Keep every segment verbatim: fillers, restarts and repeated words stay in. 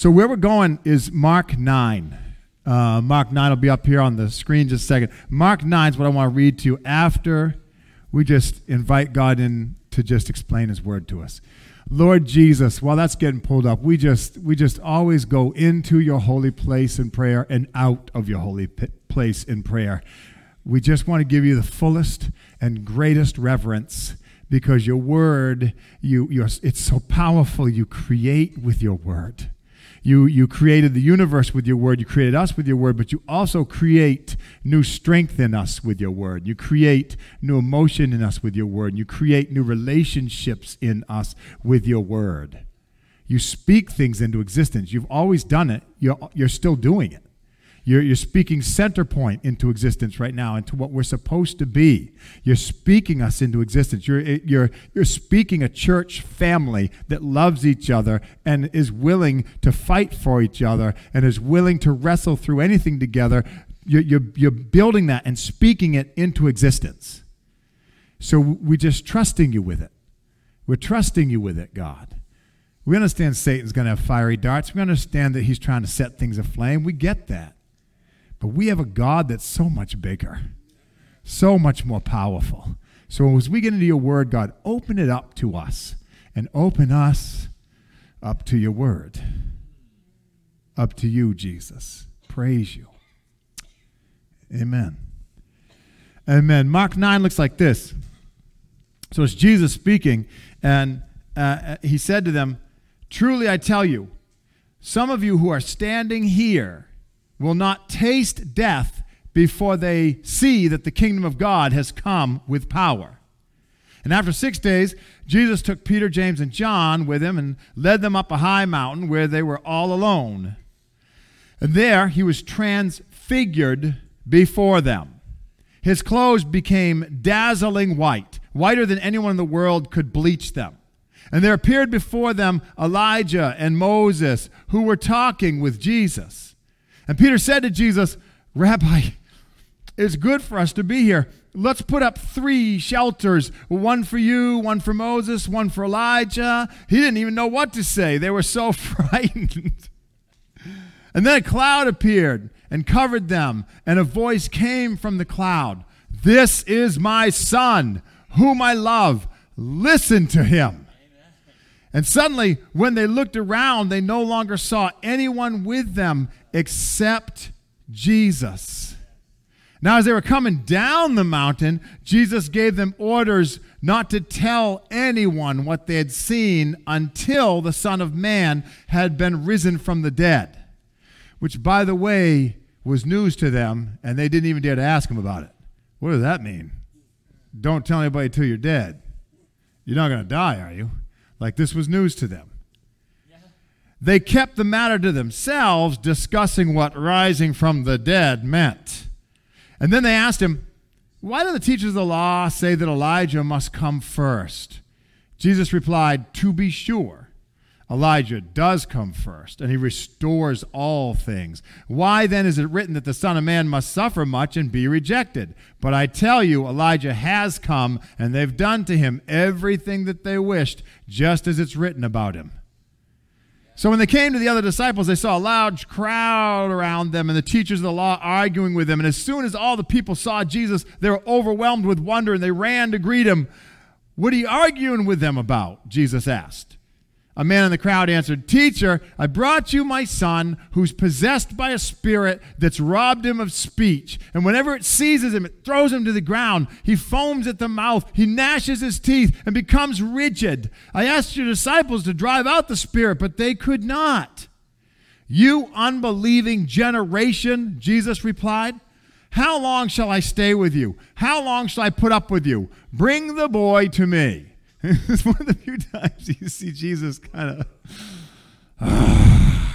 So where we're going is Mark nine. Uh, Mark nine will be up here on the screen just a second. Mark nine is what I want to read to you after we just invite God in to just explain his word to us. Lord Jesus, while that's getting pulled up, we just we just always go into your holy place in prayer and out of your holy place in prayer. We just want to give you the fullest and greatest reverence because your word, you you're, it's so powerful. You create with your word. You you created the universe with your word. You created us with your word, but you also create new strength in us with your word. You create new emotion in us with your word. You create new relationships in us with your word. You speak things into existence. You've always done it. You're, you're still doing it. You're, you're speaking center point into existence right now, into what we're supposed to be. You're speaking us into existence. You're, you're, you're speaking a church family that loves each other and is willing to fight for each other and is willing to wrestle through anything together. You're, you're, you're building that and speaking it into existence. So we're just trusting you with it. We're trusting you with it, God. We understand Satan's going to have fiery darts. We understand that he's trying to set things aflame. We get that. But we have a God that's so much bigger, so much more powerful. So as we get into your word, God, open it up to us and open us up to your word, up to you, Jesus. Praise you. Amen. Amen. Mark nine looks like this. So it's Jesus speaking, and uh, he said to them, "Truly I tell you, some of you who are standing here will not taste death before they see that the kingdom of God has come with power." And after six days, Jesus took Peter, James, and John with him and led them up a high mountain where they were all alone. And there he was transfigured before them. His clothes became dazzling white, whiter than anyone in the world could bleach them. And there appeared before them Elijah and Moses, who were talking with Jesus. And Peter said to Jesus, "Rabbi, it's good for us to be here. Let's put up three shelters, one for you, one for Moses, one for Elijah." He didn't even know what to say. They were so frightened. And then a cloud appeared and covered them, and a voice came from the cloud, "This is my son, whom I love. Listen to him." And suddenly, when they looked around, they no longer saw anyone with them except Jesus. Now, as they were coming down the mountain, Jesus gave them orders not to tell anyone what they had seen until the Son of Man had been risen from the dead, which, by the way, was news to them, and they didn't even dare to ask him about it. What does that mean? Don't tell anybody till you're dead. You're not going to die, are you? Like, this was news to them. Yeah. They kept the matter to themselves, discussing what rising from the dead meant. And then they asked him, "Why do the teachers of the law say that Elijah must come first?" Jesus replied, "To be sure, Elijah does come first, and he restores all things. Why then is it written that the Son of Man must suffer much and be rejected? But I tell you, Elijah has come, and they've done to him everything that they wished, just as it's written about him." So when they came to the other disciples, they saw a large crowd around them and the teachers of the law arguing with them. And as soon as all the people saw Jesus, they were overwhelmed with wonder, and they ran to greet him. "What are you arguing with them about?" Jesus asked. A man in the crowd answered, "Teacher, I brought you my son who's possessed by a spirit that's robbed him of speech. And whenever it seizes him, it throws him to the ground. He foams at the mouth. He gnashes his teeth and becomes rigid. I asked your disciples to drive out the spirit, but they could not." "You unbelieving generation," Jesus replied, "how long shall I stay with you? How long shall I put up with you? Bring the boy to me." It's one of the few times you see Jesus kind of, uh,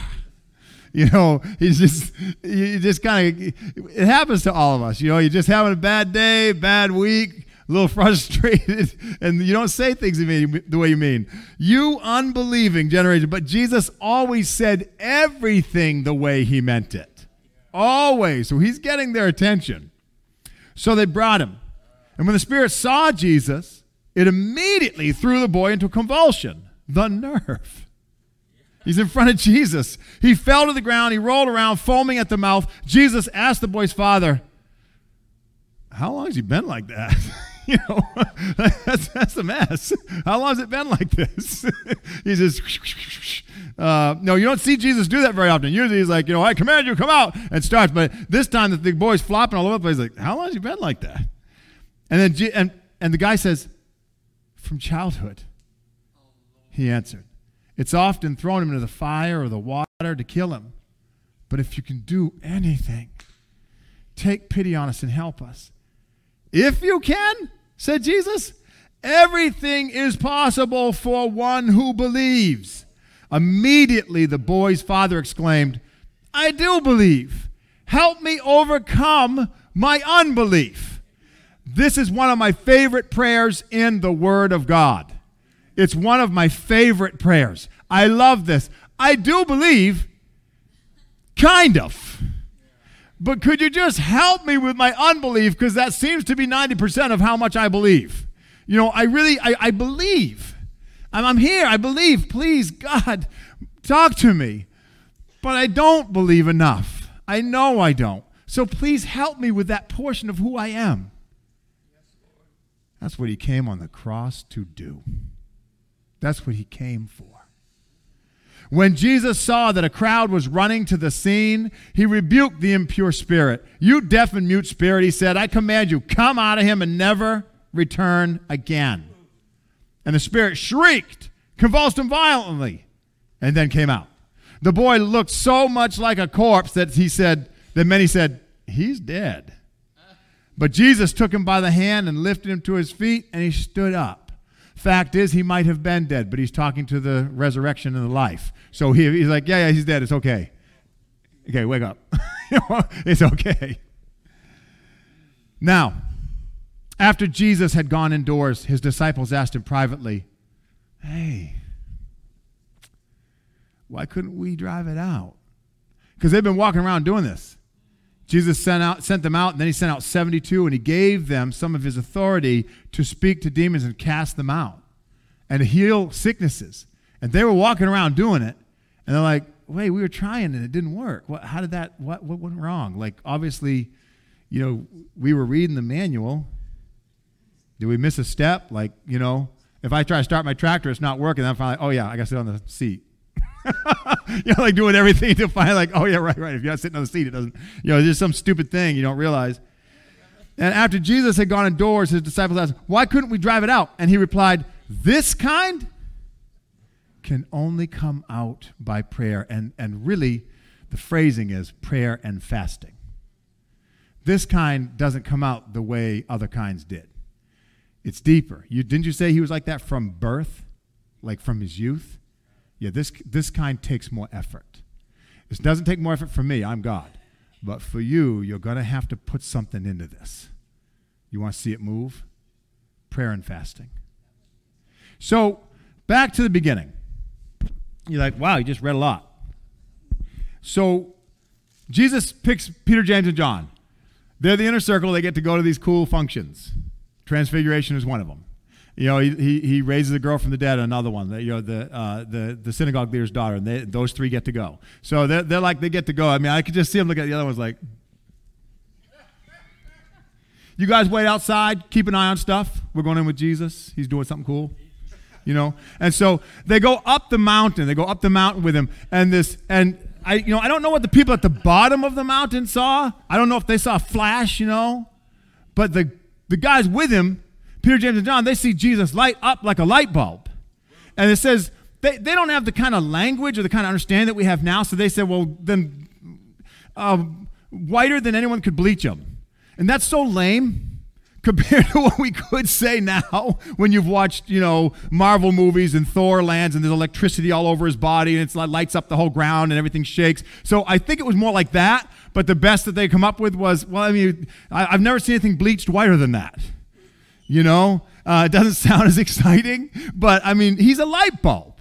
you know, he's just, you just kind of, it happens to all of us. You know, you're just having a bad day, bad week, a little frustrated, and you don't say things the way you mean. "You unbelieving generation." But Jesus always said everything the way he meant it. Always. So he's getting their attention. So they brought him. And when the spirit saw Jesus, it immediately threw the boy into a convulsion. The nerve. He's in front of Jesus. He fell to the ground. He rolled around, foaming at the mouth. Jesus asked the boy's father, how long has he been like that? You know, that's, that's a mess. How long has it been like this? He's just, uh, no, you don't see Jesus do that very often. Usually he's like, you know, I command you, come out, and starts. But this time the, the boy's flopping all over the place. He's like, how long has he been like that? And then G- and, and the guy says, from childhood, he answered. It's often thrown him into the fire or the water to kill him. But if you can do anything, take pity on us and help us. If you can, said Jesus, everything is possible for one who believes. Immediately the boy's father exclaimed, I do believe. Help me overcome my unbelief. This is one of my favorite prayers in the Word of God. It's one of my favorite prayers. I love this. I do believe, kind of. But could you just help me with my unbelief? Because that seems to be ninety percent of how much I believe. You know, I really, I, I believe. I'm, I'm here. I believe. Please, God, talk to me. But I don't believe enough. I know I don't. So please help me with that portion of who I am. That's what he came on the cross to do. That's what he came for. When Jesus saw that a crowd was running to the scene, he rebuked the impure spirit. You deaf and mute spirit, he said, I command you, come out of him and never return again. And the spirit shrieked, convulsed him violently, and then came out. The boy looked so much like a corpse that he said, that many said, he's dead. But Jesus took him by the hand and lifted him to his feet, and he stood up. Fact is, he might have been dead, but he's talking to the resurrection and the life. So he, he's like, yeah, yeah, he's dead. It's okay. Okay, wake up. It's okay. Now, after Jesus had gone indoors, his disciples asked him privately, hey, why couldn't we drive it out? Because they've been walking around doing this. Jesus sent out, sent them out, and then he sent out seventy-two, and he gave them some of his authority to speak to demons and cast them out and to heal sicknesses. And they were walking around doing it, and they're like, wait, we were trying, and it didn't work. What, how did that, what, what went wrong? Like, obviously, you know, we were reading the manual. Did we miss a step? Like, you know, if I try to start my tractor, it's not working. And I'm finally, oh, yeah, I got to sit on the seat. You know, like doing everything to find, like, oh, yeah, right, right. If you're not sitting on the seat, it doesn't, you know, there's some stupid thing you don't realize. And after Jesus had gone indoors, his disciples asked, why couldn't we drive it out? And he replied, this kind can only come out by prayer. And, and really, the phrasing is prayer and fasting. This kind doesn't come out the way other kinds did. It's deeper. You, didn't you say he was like that from birth, like from his youth? Yeah, this this kind takes more effort. This doesn't take more effort for me. I'm God. But for you, you're going to have to put something into this. You want to see it move? Prayer and fasting. So back to the beginning. You're like, wow, you just read a lot. So Jesus picks Peter, James, and John. They're the inner circle. They get to go to these cool functions. Transfiguration is one of them. You know, he he raises a girl from the dead, another one, you know, the uh, the, the synagogue leader's daughter, and they, those three get to go. So they're, they're like, they get to go. I mean, I could just see him look at the other ones like, you guys wait outside, keep an eye on stuff. We're going in with Jesus. He's doing something cool, you know. And so they go up the mountain. They go up the mountain with him. And this, and I, you know, I don't know what the people at the bottom of the mountain saw. I don't know if they saw a flash, you know. But the the guys with him, Peter, James, and John, they see Jesus light up like a light bulb. And it says they, they don't have the kind of language or the kind of understanding that we have now. So they said, well, then uh, whiter than anyone could bleach them. And that's so lame compared to what we could say now when you've watched, you know, Marvel movies and Thor lands and there's electricity all over his body and it lights up the whole ground and everything shakes. So I think it was more like that. But the best that they come up with was, well, I mean, I, I've never seen anything bleached whiter than that. You know, uh, it doesn't sound as exciting, but, I mean, he's a light bulb.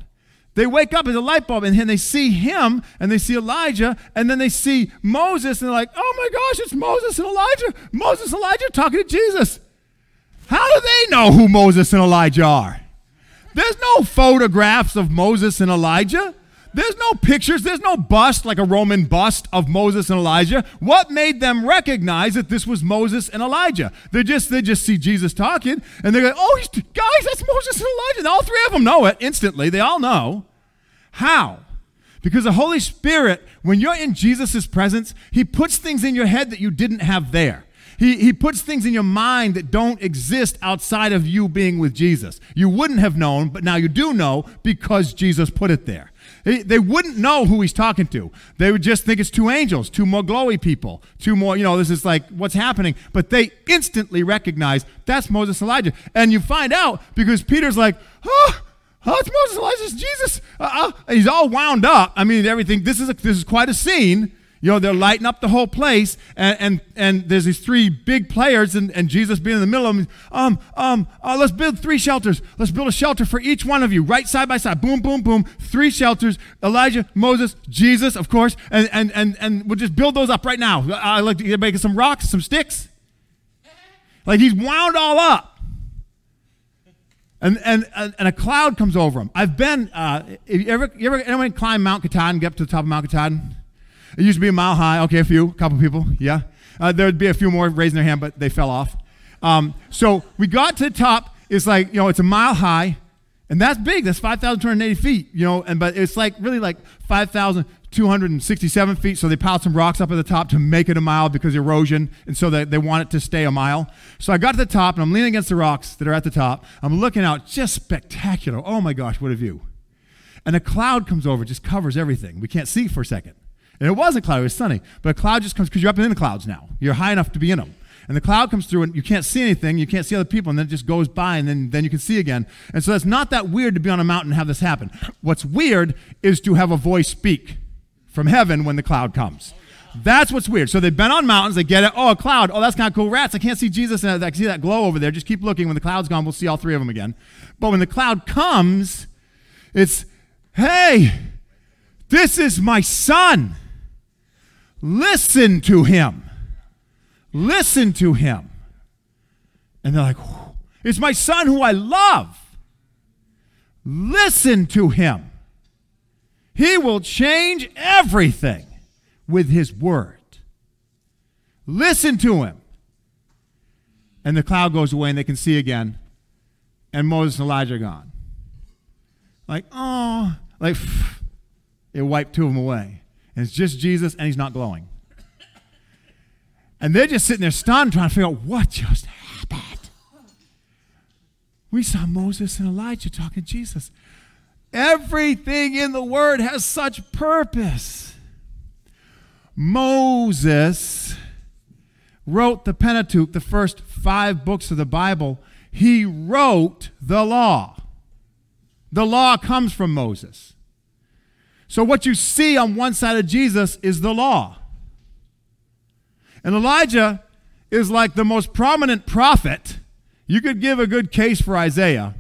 They wake up as a light bulb, and then they see him, and they see Elijah, and then they see Moses, and they're like, oh, my gosh, it's Moses and Elijah. Moses and Elijah talking to Jesus. How do they know who Moses and Elijah are? There's no photographs of Moses and Elijah. There's no pictures. There's no bust, like a Roman bust of Moses and Elijah. What made them recognize that this was Moses and Elijah? They just they just see Jesus talking, and they go, oh, he's, guys, that's Moses and Elijah. And all three of them know it instantly. They all know. How? Because the Holy Spirit, when you're in Jesus' presence, he puts things in your head that you didn't have there. He, he puts things in your mind that don't exist outside of you being with Jesus. You wouldn't have known, but now you do know because Jesus put it there. They, they wouldn't know who he's talking to. They would just think it's two angels, two more glowy people, two more, you know, this is like what's happening. But they instantly recognize that's Moses and Elijah. And you find out because Peter's like, oh, oh it's Moses, Elijah, it's Jesus. Uh, uh, he's all wound up. I mean, everything, this is a, this is quite a scene. You know, they're lighting up the whole place, and and, and there's these three big players, and, and Jesus being in the middle of them. Um, um, uh, let's build three shelters. Let's build a shelter for each one of you, right side by side. Boom, boom, boom. Three shelters, Elijah, Moses, Jesus, of course, and and and, and we'll just build those up right now. I like to make some rocks, some sticks. Like he's wound all up. And, and and a cloud comes over him. I've been, uh, you ever, you ever, anyone climb Mount Katahdin, get up to the top of Mount Katahdin? It used to be a mile high. Okay, a few, a couple people, yeah. Uh, there would be a few more raising their hand, but they fell off. Um, so we got to the top. It's like, you know, it's a mile high, and that's big. That's five thousand two hundred eighty feet, you know, and but it's like really like five thousand two hundred sixty-seven feet, so they piled some rocks up at the top to make it a mile because of erosion, and so they, they want it to stay a mile. So I got to the top, and I'm leaning against the rocks that are at the top. I'm looking out, just spectacular. Oh, my gosh, what a view. And a cloud comes over, just covers everything. We can't see for a second. And it was a cloud. It was sunny. But a cloud just comes because you're up in the clouds now. You're high enough to be in them. And the cloud comes through, and you can't see anything. You can't see other people. And then it just goes by, and then, then you can see again. And so that's not that weird to be on a mountain and have this happen. What's weird is to have a voice speak from heaven when the cloud comes. That's what's weird. So they've been on mountains. They get it. Oh, a cloud. Oh, that's kind of cool. Rats, I can't see Jesus. And I can see that glow over there. Just keep looking. When the cloud's gone, we'll see all three of them again. But when the cloud comes, it's, hey, this is my son. Listen to him. Listen to him. And they're like, it's my son who I love. Listen to him. He will change everything with his word. Listen to him. And the cloud goes away, and they can see again. And Moses and Elijah are gone. Like, oh, like, it wiped two of them away. And it's just Jesus, and he's not glowing. And they're just sitting there stunned, trying to figure out what just happened. We saw Moses and Elijah talking to Jesus. Everything in the Word has such purpose. Moses wrote the Pentateuch, the first five books of the Bible. He wrote the law. The law comes from Moses. So what you see on one side of Jesus is the law. And Elijah is like the most prominent prophet. You could give a good case for Isaiah,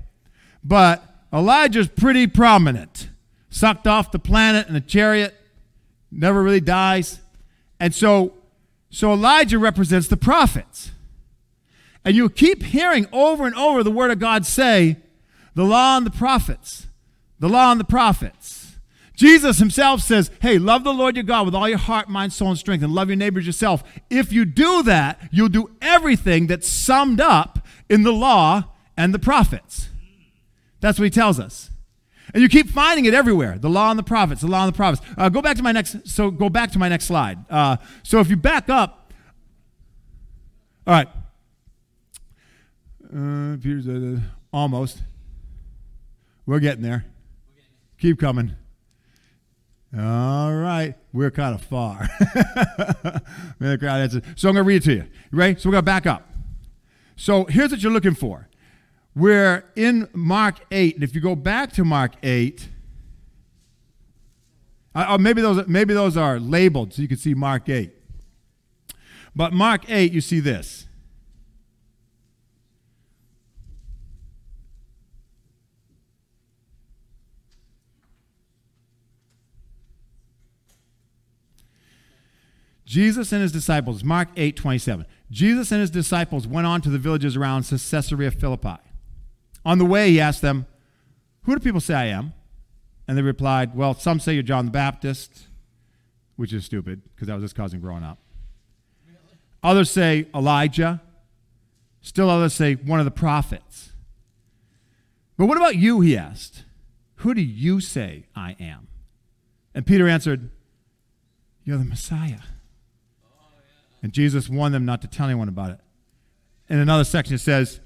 but Elijah's pretty prominent. Sucked off the planet in a chariot, never really dies. And so, so Elijah represents the prophets. And you keep hearing over and over the Word of God say, the law and the prophets, the law and the prophets. Jesus himself says, hey, love the Lord your God with all your heart, mind, soul, and strength, and love your neighbors yourself. If you do that, you'll do everything that's summed up in the law and the prophets. That's what he tells us. And you keep finding it everywhere, the law and the prophets, the law and the prophets. Uh, go back to my next, so go back to my next slide. Uh, so if you back up, all right, uh, Peter's uh, almost. We're getting there. Keep coming. All right, we're kind of far. Man, crowd answer. So I'm going to read it to you. You ready? So we're going to back up. So here's what you're looking for. We're in Mark eight, and if you go back to Mark eight, uh, maybe those maybe those are labeled so you can see Mark eight. But Mark eight, you see this. Jesus and his disciples, Mark eight twenty-seven. Jesus and his disciples went on to the villages around Caesarea Philippi. On the way, he asked them, who do people say I am? And they replied, well, some say you're John the Baptist, which is stupid because that was his cousin growing up. Really? Others say Elijah. Still others say one of the prophets. But what about you, he asked. Who do you say I am? And Peter answered, you're the Messiah. Oh, yeah. And Jesus warned them not to tell anyone about it. In another section it says,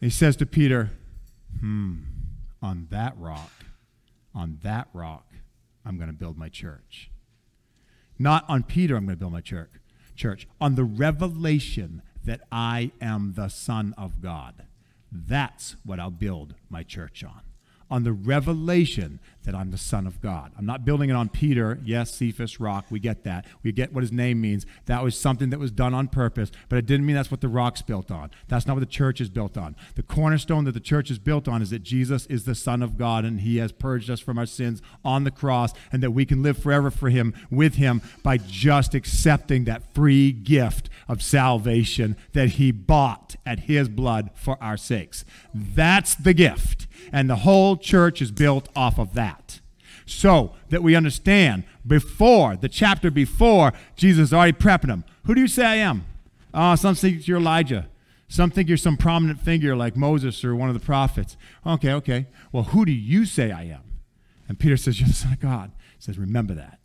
he says to Peter, hmm, on that rock, on that rock, I'm going to build my church. Not on Peter, I'm going to build my church. Church, on the revelation that I am the Son of God. That's what I'll build my church on. On the revelation that I'm the Son of God. I'm not building it on Peter. Yes, Cephas, rock, we get that. We get what his name means. That was something that was done on purpose, but it didn't mean that's what the rock's built on. That's not what the church is built on. The cornerstone that the church is built on is that Jesus is the Son of God, and he has purged us from our sins on the cross, and that we can live forever for him, with him, by just accepting that free gift of salvation that he bought at his blood for our sakes. That's the gift. And the whole church is built off of that. So that we understand before, the chapter before, Jesus is already prepping them. Who do you say I am? Uh, some think you're Elijah. Some think you're some prominent figure like Moses or one of the prophets. Okay, okay. Well, who do you say I am? And Peter says, you're the Son of God. He says, remember that.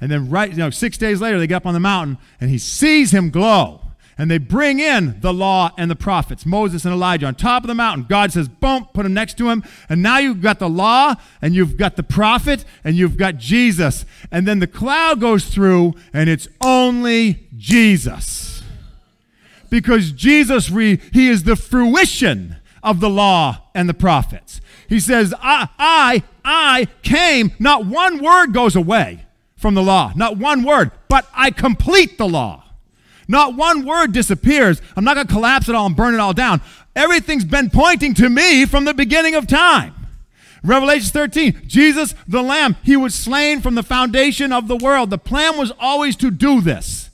And then right, you know, six days later, they get up on the mountain, and he sees him glow. And they bring in the law and the prophets, Moses and Elijah, on top of the mountain. God says, boom, put him next to him. And now you've got the law, and you've got the prophet, and you've got Jesus. And then the cloud goes through, and it's only Jesus. Because Jesus, re- he is the fruition of the law and the prophets. He says, I, I, I came. Not one word goes away from the law. Not one word. But I complete the law. Not one word disappears. I'm not going to collapse it all and burn it all down. Everything's been pointing to me from the beginning of time. Revelation thirteen, Jesus the Lamb, he was slain from the foundation of the world. The plan was always to do this.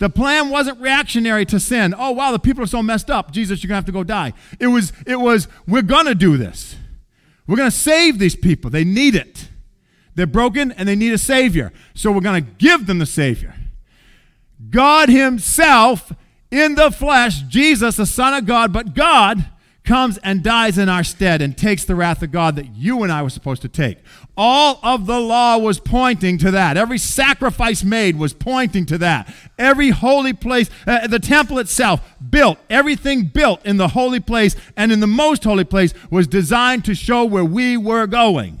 The plan wasn't reactionary to sin. Oh, wow, the people are so messed up. Jesus, you're going to have to go die. It was, it was we're going to do this. We're going to save these people. They need it. They're broken and they need a Savior. So we're going to give them the Savior. God himself in the flesh, Jesus, the Son of God, but God comes and dies in our stead and takes the wrath of God that you and I were supposed to take. All of the law was pointing to that. Every sacrifice made was pointing to that. Every holy place, uh, the temple itself built, everything built in the holy place and in the most holy place was designed to show where we were going.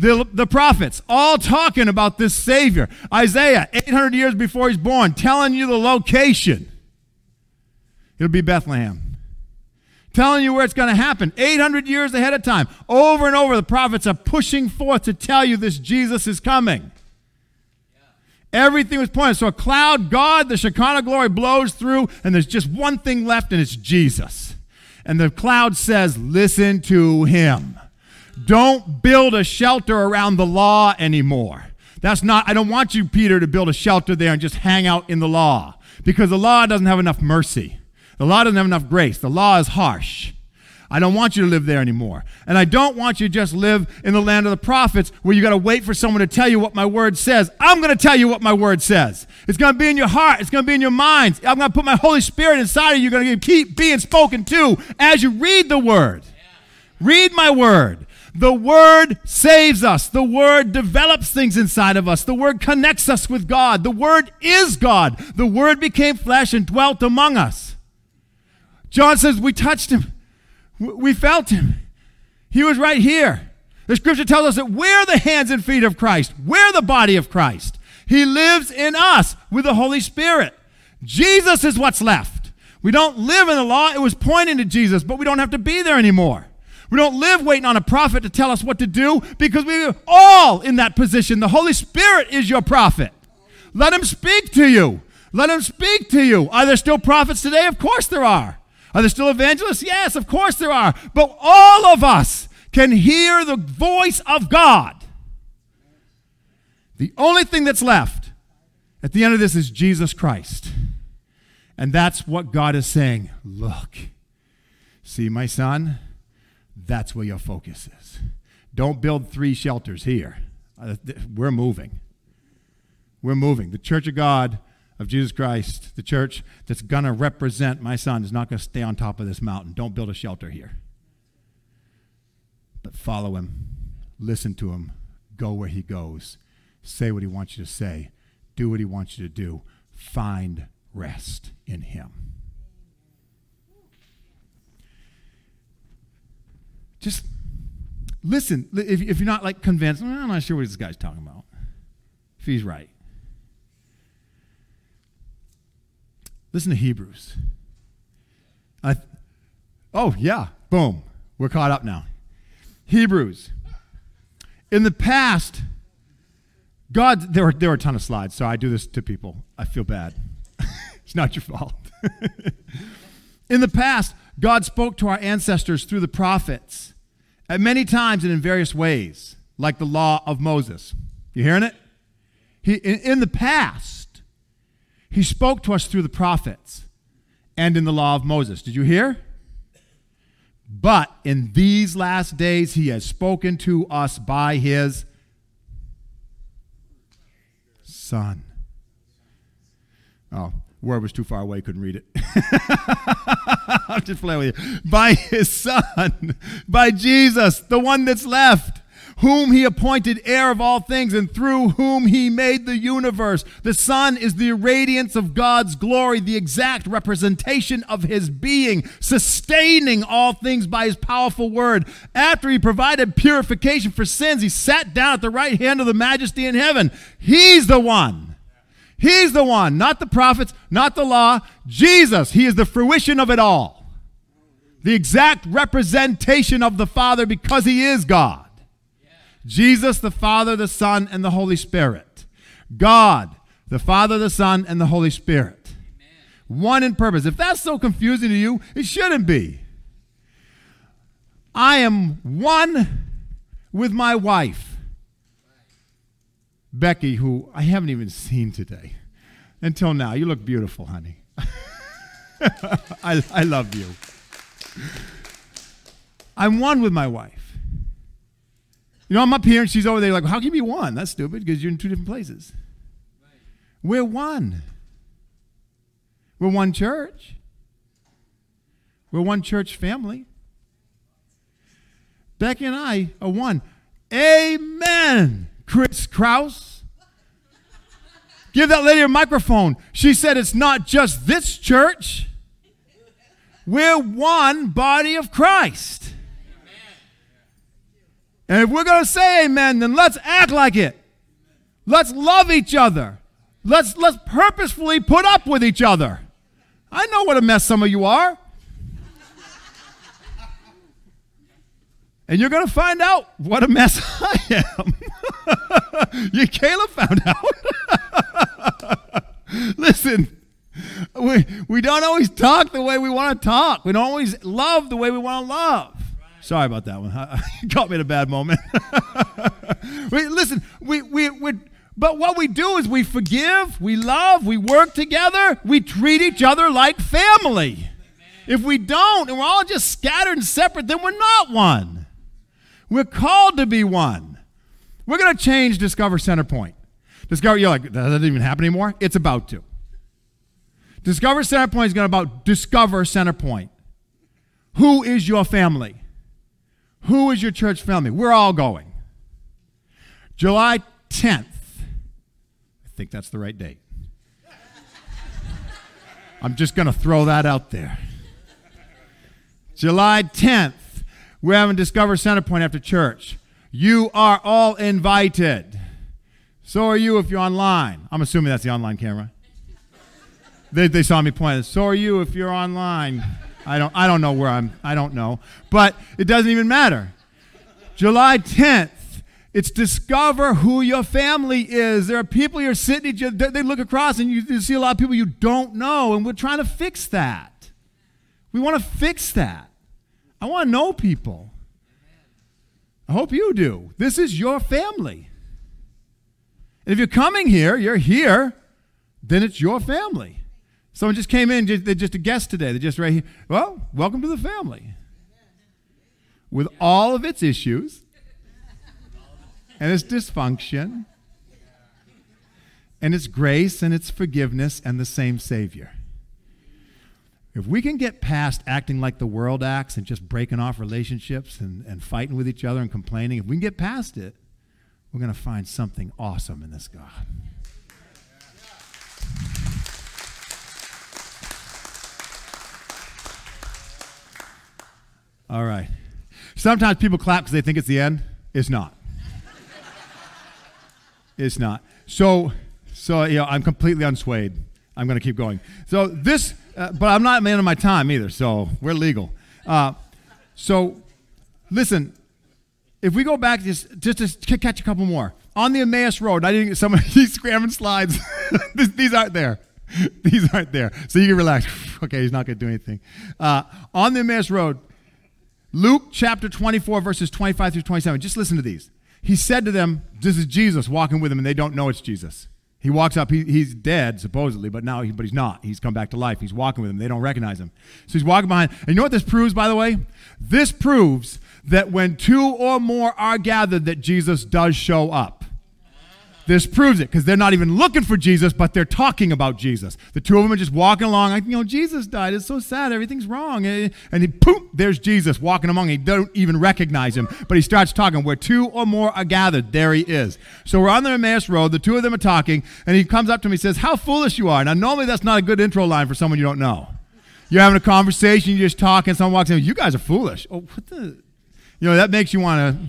The, the prophets, all talking about this Savior. Isaiah, eight hundred years before he's born, telling you the location. It'll be Bethlehem. Telling you where it's going to happen, eight hundred years ahead of time. Over and over, the prophets are pushing forth to tell you this Jesus is coming. Yeah. Everything was pointed. So a cloud, God, the Shekinah glory blows through, and there's just one thing left, and it's Jesus. And the cloud says, listen to him. Don't build a shelter around the law anymore. That's not, I don't want you, Peter, to build a shelter there and just hang out in the law because the law doesn't have enough mercy. The law doesn't have enough grace. The law is harsh. I don't want you to live there anymore. And I don't want you to just live in the land of the prophets where you got to wait for someone to tell you what my word says. I'm going to tell you what my word says. It's going to be in your heart. It's going to be in your minds. I'm going to put my Holy Spirit inside of you. You're going to keep being spoken to as you read the word. Read my word. The Word saves us. The Word develops things inside of us. The Word connects us with God. The Word is God. The Word became flesh and dwelt among us. John says we touched him. We felt him. He was right here. The Scripture tells us that we're the hands and feet of Christ. We're the body of Christ. He lives in us with the Holy Spirit. Jesus is what's left. We don't live in the law. It was pointing to Jesus, but we don't have to be there anymore. We don't live waiting on a prophet to tell us what to do because we're all in that position. The Holy Spirit is your prophet. Let him speak to you. Let him speak to you. Are there still prophets today? Of course there are. Are there still evangelists? Yes, of course there are. But all of us can hear the voice of God. The only thing that's left at the end of this is Jesus Christ. And that's what God is saying. Look, see my son? that's where your focus is. Don't build three shelters here. We're moving. We're moving. The Church of God, of Jesus Christ, the church that's going to represent my son, is not going to stay on top of this mountain. Don't build a shelter here. But follow him. Listen to him. Go where he goes. Say what he wants you to say. Do what he wants you to do. Find rest in him. Just listen. If, if you're not like convinced, well, I'm not sure what this guy's talking about, if he's right. Listen to Hebrews. I th- oh, yeah. Boom. We're caught up now. Hebrews. In the past, God, there were, there were a ton of slides, so I do this to people. I feel bad. It's not your fault. In the past, God spoke to our ancestors through the prophets at many times and in various ways, like the law of Moses. You hearing it? He, in, in the past, he spoke to us through the prophets and in the law of Moses. Did you hear? But in these last days, he has spoken to us by his Son. Oh, word was too far away. Couldn't read it. I'm just playing with you. By his Son, by Jesus, the one that's left, whom he appointed heir of all things and through whom he made the universe. The Son is the radiance of God's glory, the exact representation of his being, sustaining all things by his powerful word. After he provided purification for sins, he sat down at the right hand of the majesty in heaven. He's the one. He's the one, not the prophets, not the law. Jesus, he is the fruition of it all. The exact representation of the Father because he is God. Jesus, the Father, the Son, and the Holy Spirit. God, the Father, the Son, and the Holy Spirit. Amen. One in purpose. If that's so confusing to you, it shouldn't be. I am one with my wife, Becky, who I haven't even seen today until now. You look beautiful, honey. I, I love you. I'm one with my wife. You know, I'm up here and she's over there like, how can you be one? That's stupid because you're in two different places. Right. We're one. We're one church. We're one church family. Becky and I are one. Amen, Chris Kraus. Give that lady a microphone. She said it's not just this church. We're one body of Christ. And if we're going to say amen, then let's act like it. Let's love each other. Let's let's purposefully put up with each other. I know what a mess some of you are. And you're going to find out what a mess I am. You, Caleb, found out. Listen, we, we don't always talk the way we want to talk. We don't always love the way we want to love. Sorry about that one. You caught me in a bad moment. we, listen, we, we, we, but what we do is we forgive, we love, we work together, we treat each other like family. Amen. If we don't, and we're all just scattered and separate, then we're not one. We're called to be one. We're going to change Discover Centerpoint. Discover, you're like, that doesn't even happen anymore? It's about to. Discover Centerpoint is going to about Discover Centerpoint. Who is your family? Who is your church family? We're all going. July tenth. I think that's the right date. I'm just going to throw that out there. July tenth, we're having Discover Centerpoint after church. You are all invited. So are you if you're online. I'm assuming that's the online camera. They, they saw me pointing. So are you if you're online. I don't I don't know where I'm, I don't know. But it doesn't even matter. July tenth, it's discover who your family is. There are people you're sitting, they look across and you see a lot of people you don't know, and we're trying to fix that. We want to fix that. I want to know people. I hope you do. This is your family. And if you're coming here, you're here, then it's your family. Someone just came in, just, they're just a guest today. They're just right here. Well, welcome to the family. with all of its issues and its dysfunction and its grace and its forgiveness and the same Savior. If we can get past acting like the world acts and just breaking off relationships and, and fighting with each other and complaining, if we can get past it, we're going to find something awesome in this God. All right. Sometimes people clap because they think it's the end. It's not. It's not. So, so you know, I'm completely unswayed. I'm going to keep going. So this, uh, but I'm not a man of my time either, so we're legal. Uh, so listen, if we go back, just, just to catch a couple more. On the Emmaus Road, I didn't get some of these scramming slides. these, these aren't there. These aren't there. So you can relax. Okay, he's not going to do anything. Uh, on the Emmaus Road, Luke chapter twenty-four, verses twenty-five through twenty-seven. Just listen to these. He said to them, this is Jesus walking with them, and they don't know it's Jesus. He walks up. He, he's dead, supposedly, but now he, but he's not. He's come back to life. He's walking with them. They don't recognize him. So he's walking behind. And you know what this proves, by the way? This proves that when two or more are gathered, that Jesus does show up. This proves it, because they're not even looking for Jesus, but they're talking about Jesus. The two of them are just walking along, like, you know, Jesus died. It's so sad. Everything's wrong. And, and he, poof, there's Jesus walking among them. They don't even recognize him, but he starts talking. Where two or more are gathered, there he is. So we're on the Emmaus Road. The two of them are talking, and he comes up to me and says, how foolish you are. Now, normally that's not a good intro line for someone you don't know. You're having a conversation. You're just talking. Someone walks in. You guys are foolish. Oh, what the? You know, that makes you want to.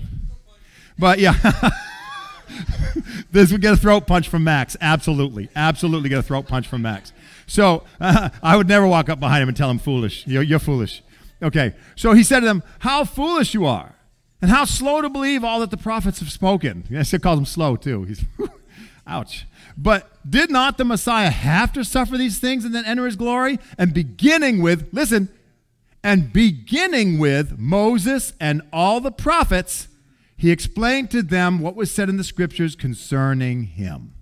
But, yeah. This would get a throat punch from Max. Absolutely. Absolutely get a throat punch from Max. So uh, I would never walk up behind him and tell him foolish. You're, you're foolish. Okay. So he said to them, how foolish you are, and how slow to believe all that the prophets have spoken. I still calls him slow, too. He's, ouch. But did not the Messiah have to suffer these things and then enter his glory? And beginning with, listen, and beginning with Moses and all the prophets, he explained to them what was said in the Scriptures concerning him.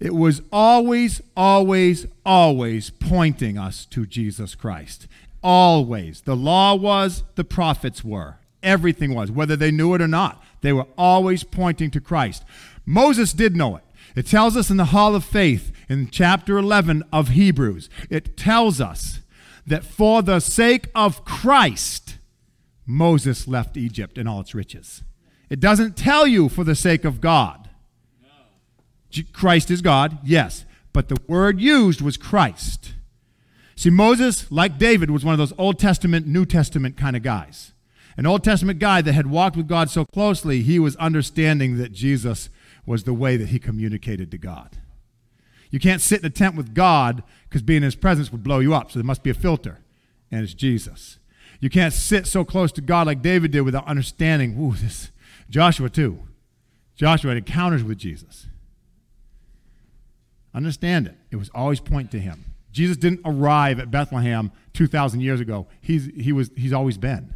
It was always, always, always pointing us to Jesus Christ. Always. The law was, the prophets were. Everything was, whether they knew it or not. They were always pointing to Christ. Moses did know it. It tells us in the Hall of Faith, in chapter eleven of Hebrews, it tells us that for the sake of Christ, Moses left Egypt and all its riches. It doesn't tell you for the sake of God. No. Christ is God, yes, but the word used was Christ. See, Moses, like David, was one of those Old Testament, New Testament kind of guys. An Old Testament guy that had walked with God so closely, he was understanding that Jesus was the way that he communicated to God. You can't sit in a tent with God because being in his presence would blow you up, so there must be a filter, and it's Jesus. You can't sit so close to God like David did without understanding, ooh, this, Joshua too. Joshua had encounters with Jesus. Understand it. It was always point to him. Jesus didn't arrive at Bethlehem two thousand years ago. He's, he was, he's always been.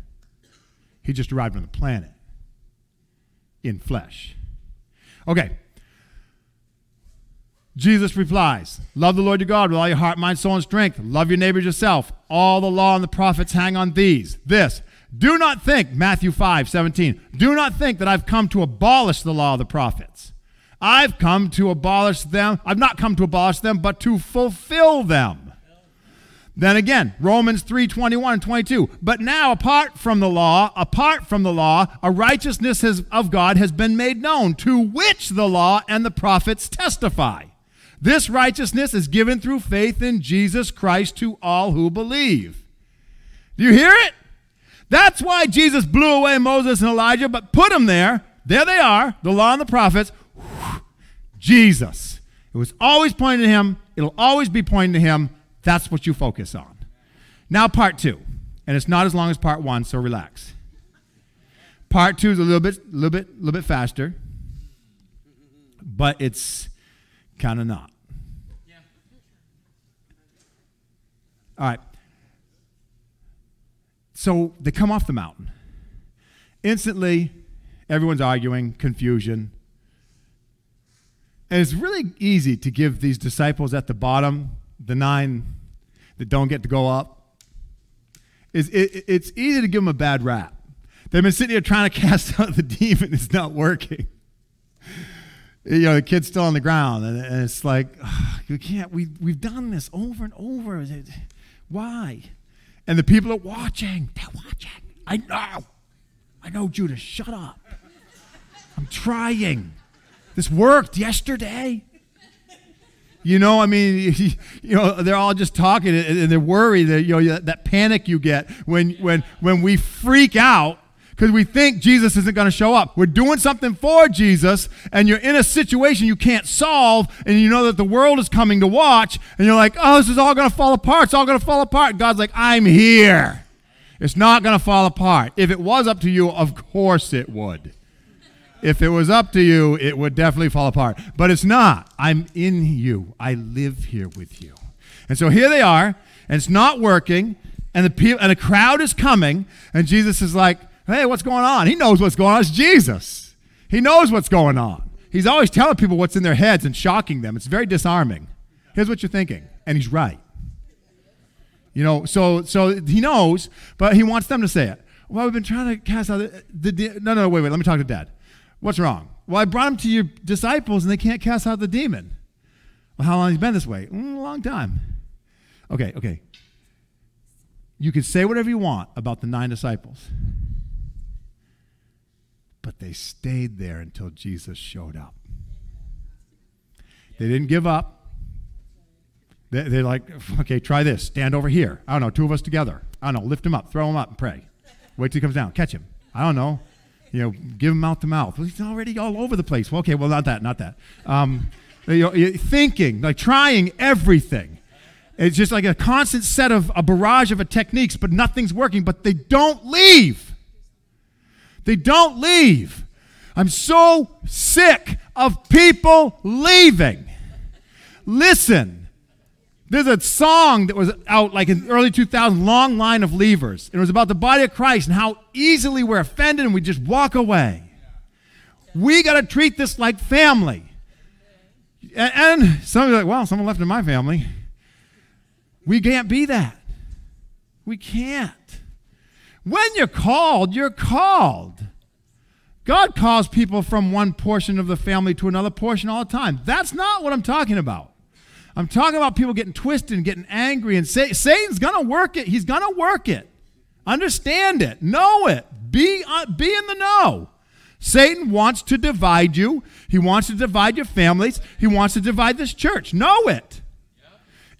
He just arrived on the planet in flesh. Okay. Jesus replies, love the Lord your God with all your heart, mind, soul, and strength. Love your neighbor as yourself. All the law and the prophets hang on these. This, do not think, Matthew five, seventeen, do not think that I've come to abolish the law of the prophets. I've come to abolish them. I've not come to abolish them, but to fulfill them. Then again, Romans three, twenty-one and twenty-two. But now, apart from the law, apart from the law, a righteousness has, of God has been made known, to which the law and the prophets testify. This righteousness is given through faith in Jesus Christ to all who believe. Do you hear it? That's why Jesus blew away Moses and Elijah, but put them there. There they are, the law and the prophets. Whew, Jesus. It was always pointing to him. It'll always be pointing to him. That's what you focus on. Now part two, and it's not as long as part one, so relax. Part two is a little bit, little bit, little bit faster, but it's kind of not. All right. So they come off the mountain. Instantly, everyone's arguing, confusion. And it's really easy to give these disciples at the bottom, the nine that don't get to go up, is it, it's easy to give them a bad rap. They've been sitting here trying to cast out the demon. It's not working. You know, the kid's still on the ground, and, and it's like, oh, you can't. We, we've done this over and over. Why? And the people are watching. They're watching. I know. I know, Judah. Shut up. I'm trying. This worked yesterday. You know, I mean, you know, they're all just talking, and they're worried that, you know, that panic you get when when when we freak out because we think Jesus isn't going to show up. We're doing something for Jesus, and you're in a situation you can't solve, and you know that the world is coming to watch, and you're like, oh, this is all going to fall apart. It's all going to fall apart. God's like, I'm here. It's not going to fall apart. If it was up to you, of course it would. If it was up to you, it would definitely fall apart. But it's not. I'm in you. I live here with you. And so here they are, and it's not working, and the people, and a crowd is coming, and Jesus is like, hey, what's going on? He knows what's going on. It's Jesus. He knows what's going on. He's always telling people what's in their heads and shocking them. It's very disarming. Here's what you're thinking, and he's right. You know, so so he knows, but he wants them to say it. Well, we've been trying to cast out the, the no, no, wait, wait, let me talk to Dad. What's wrong? Well, I brought him to your disciples, and they can't cast out the demon. Well, how long has he been this way? Mm, a long time. Okay, okay. You can say whatever you want about the nine disciples, but they stayed there until Jesus showed up. They didn't give up. They, they're like, okay, try this. Stand over here. I don't know, two of us together. I don't know, lift him up, throw him up, and pray. Wait till he comes down. Catch him. I don't know. You know, give him mouth to mouth. Well, he's already all over the place. Well, okay, well, not that, not that. Um, you know, you're thinking, like trying everything. It's just like a constant set of a barrage of a techniques, but nothing's working. But they don't leave. They don't leave. I'm so sick of people leaving. Listen, there's a song that was out like in the early two thousands, Long Line of Leavers. It was about the body of Christ and how easily we're offended and we just walk away. We got to treat this like family. And, and some of you are like, wow, someone left in my family. We can't be that. We can't. When you're called, you're called. God calls people from one portion of the family to another portion all the time. That's not what I'm talking about. I'm talking about people getting twisted and getting angry, and say, Satan's going to work it. He's going to work it. Understand it. Know it. Be, uh, be in the know. Satan wants to divide you. He wants to divide your families. He wants to divide this church. Know it.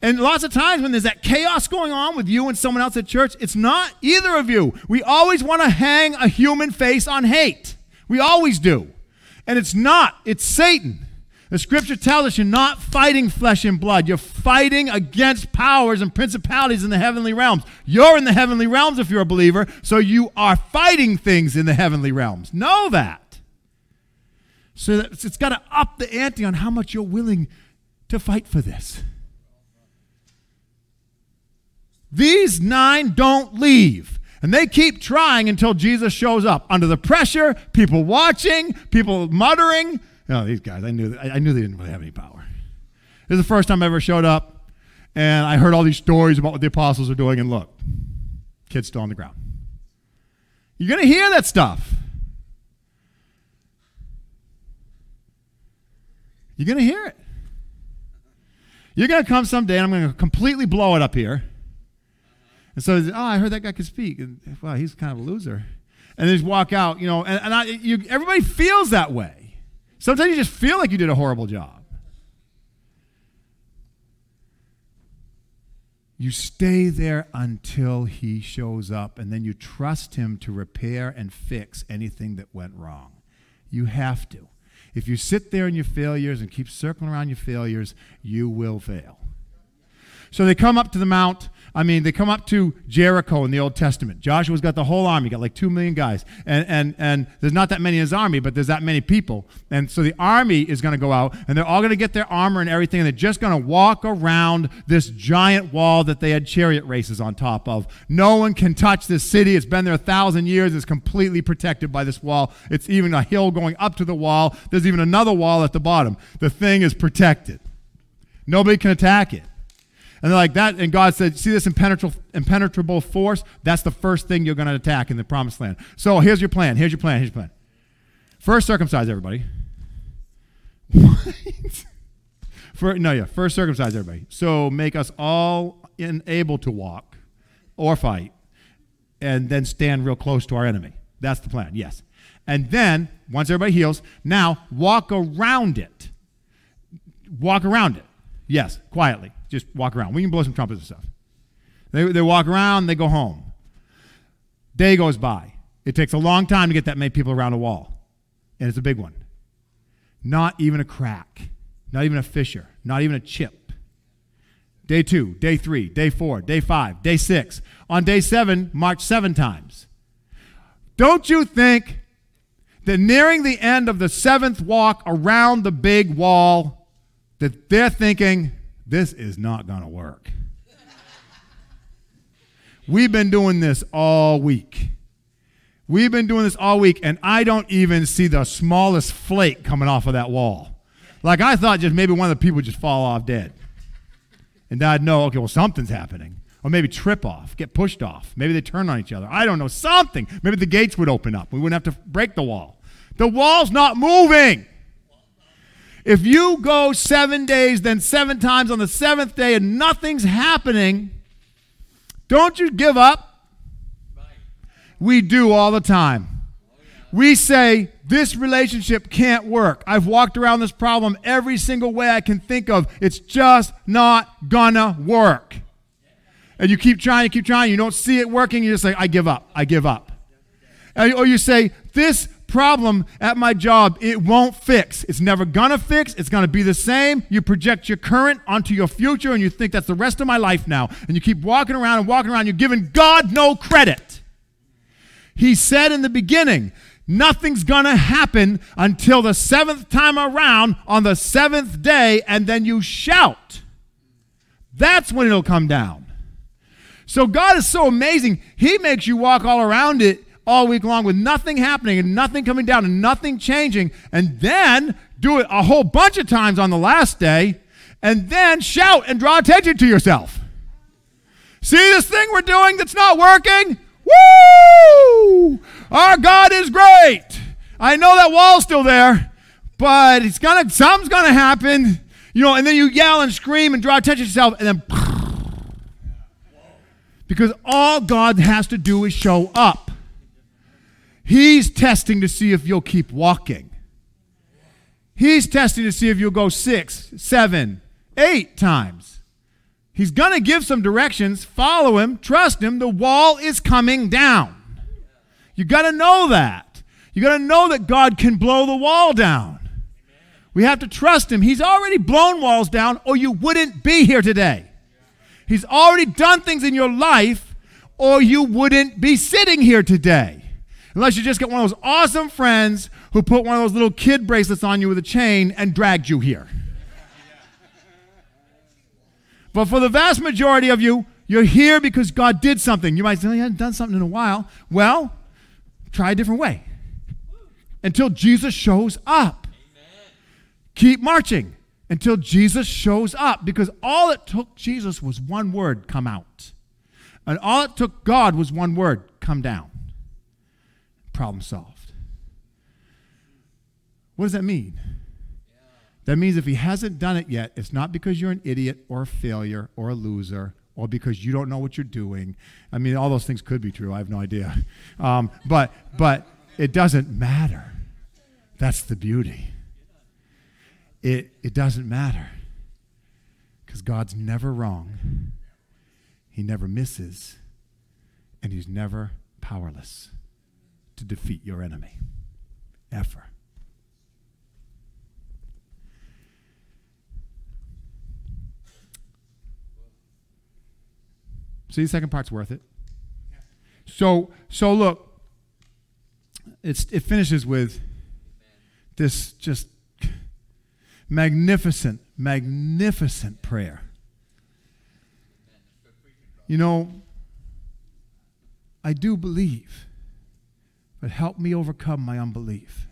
And lots of times when there's that chaos going on with you and someone else at church, it's not either of you. We always want to hang a human face on hate. We always do. And it's not. It's Satan. The scripture tells us you're not fighting flesh and blood. You're fighting against powers and principalities in the heavenly realms. You're in the heavenly realms if you're a believer, so you are fighting things in the heavenly realms. Know that. So that it's got to up the ante on how much you're willing to fight for this. These nine don't leave. And they keep trying until Jesus shows up. Under the pressure, people watching, people muttering. No, these guys, I knew I knew they didn't really have any power. This is the first time I ever showed up, and I heard all these stories about what the apostles are doing, and look, kid's still on the ground. You're going to hear that stuff. You're going to hear it. You're going to come someday, and I'm going to completely blow it up here. And so, oh, I heard that guy could speak. And, wow, he's kind of a loser. And they just walk out, you know, and, and I, you, everybody feels that way. Sometimes you just feel like you did a horrible job. You stay there until he shows up, and then you trust him to repair and fix anything that went wrong. You have to. If you sit there in your failures and keep circling around your failures, you will fail. So they come up to the mount. I mean, they come up to Jericho in the Old Testament. Joshua's got the whole army, got like two million guys. And and and there's not that many in his army, but there's that many people. And so the army is going to go out, and they're all going to get their armor and everything, and they're just going to walk around this giant wall that they had chariot races on top of. No one can touch this city. It's been there a thousand years. It's completely protected by this wall. It's even a hill going up to the wall. There's even another wall at the bottom. The thing is protected. Nobody can attack it. And they're like that, and God said, see this impenetrable, impenetrable force? That's the first thing you're going to attack in the promised land. So here's your plan, here's your plan, here's your plan. First, circumcise everybody. What? For, no, yeah, first circumcise everybody. So make us all unable to walk or fight, and then stand real close to our enemy. That's the plan, yes. And then, once everybody heals, now walk around it. Walk around it. Yes, quietly. Just walk around. We can blow some trumpets and stuff. They, they walk around, they go home. Day goes by. It takes a long time to get that many people around a wall, and it's a big one. Not even a crack, not even a fissure, not even a chip. Day two, day three, day four, day five, day six. On day seven, march seven times. Don't you think that nearing the end of the seventh walk around the big wall, that they're thinking, this is not going to work. We've been doing this all week. We've been doing this all week, and I don't even see the smallest flake coming off of that wall. Like, I thought just maybe one of the people would just fall off dead. And I'd know, okay, well, something's happening. Or maybe trip off, get pushed off. Maybe they turn on each other. I don't know, something. Maybe the gates would open up. We wouldn't have to break the wall. The wall's not moving. If you go seven days, then seven times on the seventh day, and nothing's happening, don't you give up? We do all the time. We say, this relationship can't work. I've walked around this problem every single way I can think of. It's just not gonna work. And you keep trying, you keep trying, you don't see it working, you just say, I give up, I give up. And, or you say, this problem at my job, it won't fix. It's never gonna fix, it's gonna be the same. You project your current onto your future and you think that's the rest of my life now. And you keep walking around and walking around, you're giving God no credit. He said in the beginning, nothing's going to happen until the seventh time around on the seventh day, and then you shout. That's when it'll come down. So God is so amazing. He makes you walk all around it all week long with nothing happening and nothing coming down and nothing changing, and then do it a whole bunch of times on the last day, and then shout and draw attention to yourself. See this thing we're doing that's not working? Woo! Our God is great. I know that wall's still there, but it's gonna, something's gonna happen, you know. And then you yell and scream and draw attention to yourself, and then because all God has to do is show up. He's testing to see if you'll keep walking. He's testing to see if you'll go six, seven, eight times. He's going to give some directions. Follow him. Trust him. The wall is coming down. You got to know that. You got to know that God can blow the wall down. Amen. We have to trust him. He's already blown walls down, or you wouldn't be here today. He's already done things in your life, or you wouldn't be sitting here today. Unless you just get one of those awesome friends who put one of those little kid bracelets on you with a chain and dragged you here. But for the vast majority of you, you're here because God did something. You might say, well, you haven't done something in a while. Well, try a different way until Jesus shows up. Amen. Keep marching until Jesus shows up, because all it took Jesus was one word, come out. And all it took God was one word, come down. Problem solved. What does that mean? That means if he hasn't done it yet, it's not because you're an idiot or a failure or a loser or because you don't know what you're doing. I mean, all those things could be true. I have no idea. Um, but but it doesn't matter. That's the beauty. It, it doesn't matter because God's never wrong. He never misses, and he's never powerless to defeat your enemy, ever. See, the second part's worth it. So, so look, it's, it finishes with this just magnificent, magnificent prayer. You know, I do believe, but help me overcome my unbelief.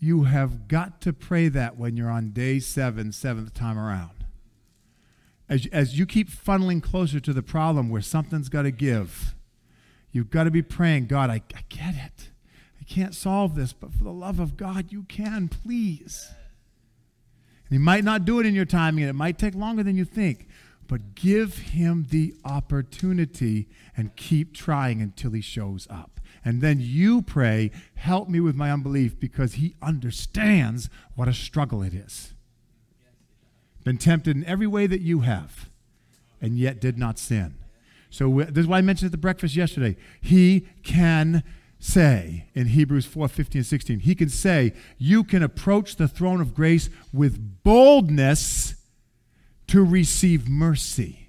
You have got to pray that when you're on day seven, seventh time around. As, as you keep funneling closer to the problem where something's got to give, you've got to be praying, God, I, I get it. I can't solve this, but for the love of God, you can, please. And he might not do it in your timing, and it might take longer than you think, but give him the opportunity and keep trying until he shows up. And then you pray, help me with my unbelief, because he understands what a struggle it is. Been tempted in every way that you have, and yet did not sin. So this is why I mentioned at the breakfast yesterday. He can say, in Hebrews four, fifteen, and sixteen, he can say, you can approach the throne of grace with boldness to receive mercy.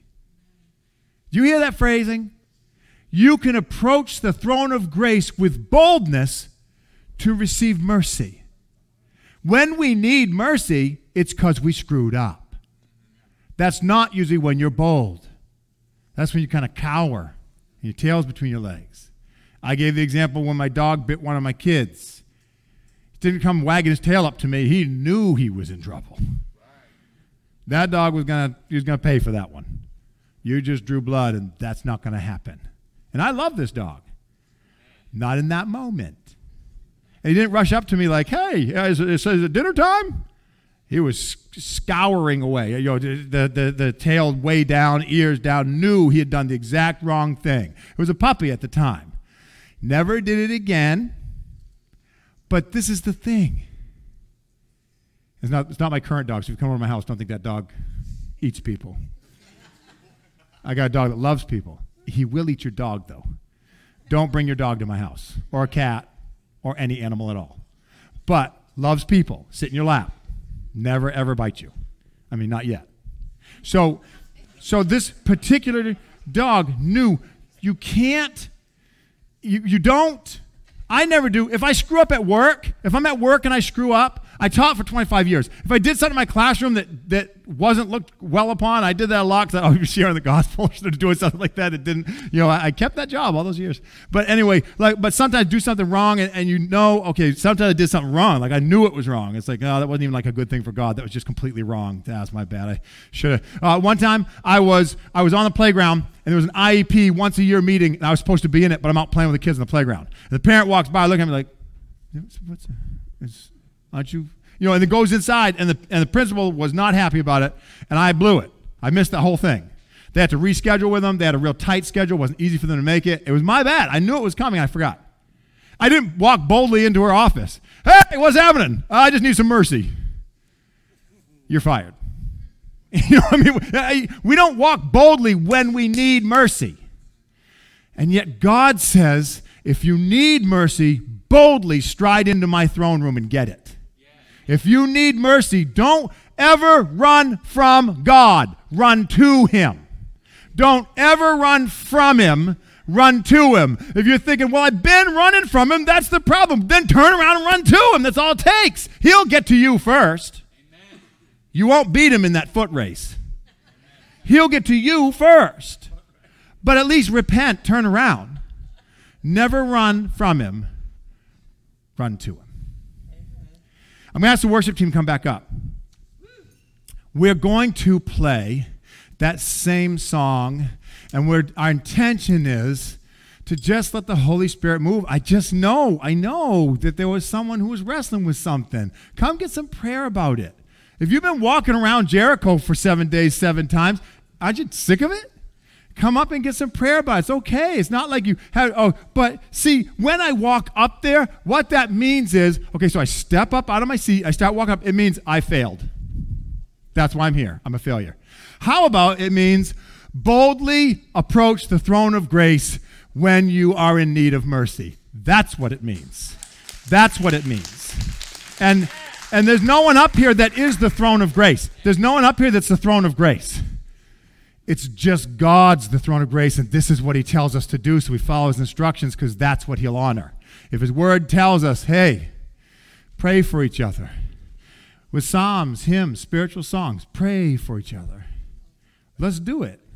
Do you hear that phrasing? You can approach the throne of grace with boldness to receive mercy. When we need mercy, it's because we screwed up. That's not usually when you're bold. That's when you kind of cower and your tail's between your legs. I gave the example when my dog bit one of my kids. He didn't come wagging his tail up to me. He knew he was in trouble. That dog was going to he was gonna pay for that one. You just drew blood, and that's not going to happen. And I love this dog. Not in that moment. And he didn't rush up to me like, hey, is it, is it dinner time? He was scouring away, you know, the, the, the tail way down, ears down, knew he had done the exact wrong thing. It was a puppy at the time. Never did it again. But this is the thing. It's not, it's not my current dog, so if you come over to my house, don't think that dog eats people. I got a dog that loves people. He will eat your dog, though. Don't bring your dog to my house, or a cat, or any animal at all. But loves people. Sit in your lap. Never, ever bite you. I mean, not yet. So so this particular dog knew you can't, you, you don't. I never do. If I screw up at work, if I'm at work and I screw up, I taught for twenty-five years. If I did something in my classroom that, that wasn't looked well upon, I did that a lot because I was sharing the gospel or doing something like that. It didn't, you know, I, I kept that job all those years. But anyway, like, but sometimes I do something wrong and, and you know, okay, sometimes I did something wrong. Like I knew it was wrong. It's like, oh, that wasn't even like a good thing for God. That was just completely wrong. That was my bad. I should have. Uh, one time I was, I was on the playground and there was an I E P once a year meeting and I was supposed to be in it, but I'm out playing with the kids in the playground. And the parent walks by looking at me like, what's, what's aren't you, you know, and it goes inside, and the and the principal was not happy about it, and I blew it. I missed the whole thing. They had to reschedule with them. They had a real tight schedule. It wasn't easy for them to make it. It was my bad. I knew it was coming. I forgot. I didn't walk boldly into her office. Hey, what's happening? I just need some mercy. You're fired. You know what I mean? We don't walk boldly when we need mercy. And yet God says, if you need mercy, boldly stride into my throne room and get it. If you need mercy, don't ever run from God. Run to him. Don't ever run from him. Run to him. If you're thinking, well, I've been running from him, that's the problem. Then turn around and run to him. That's all it takes. He'll get to you first. Amen. You won't beat him in that foot race. Amen. He'll get to you first. But at least repent, turn around. Never run from him. Run to him. I'm going to ask the worship team to come back up. We're going to play that same song, and we're, our intention is to just let the Holy Spirit move. I just know, I know that there was someone who was wrestling with something. Come get some prayer about it. If you've been walking around Jericho for seven days, seven times, aren't you sick of it? Come up and get some prayer about it. It's okay. It's not like you have, oh, but see, when I walk up there, what that means is, okay, so I step up out of my seat. I start walking up. It means I failed. That's why I'm here. I'm a failure. How about it means boldly approach the throne of grace when you are in need of mercy. That's what it means. That's what it means. And, and there's no one up here that is the throne of grace. There's no one up here that's the throne of grace. It's just God's the throne of grace, and this is what he tells us to do, so we follow his instructions because that's what he'll honor. If his word tells us, hey, pray for each other. With psalms, hymns, spiritual songs, pray for each other. Let's do it.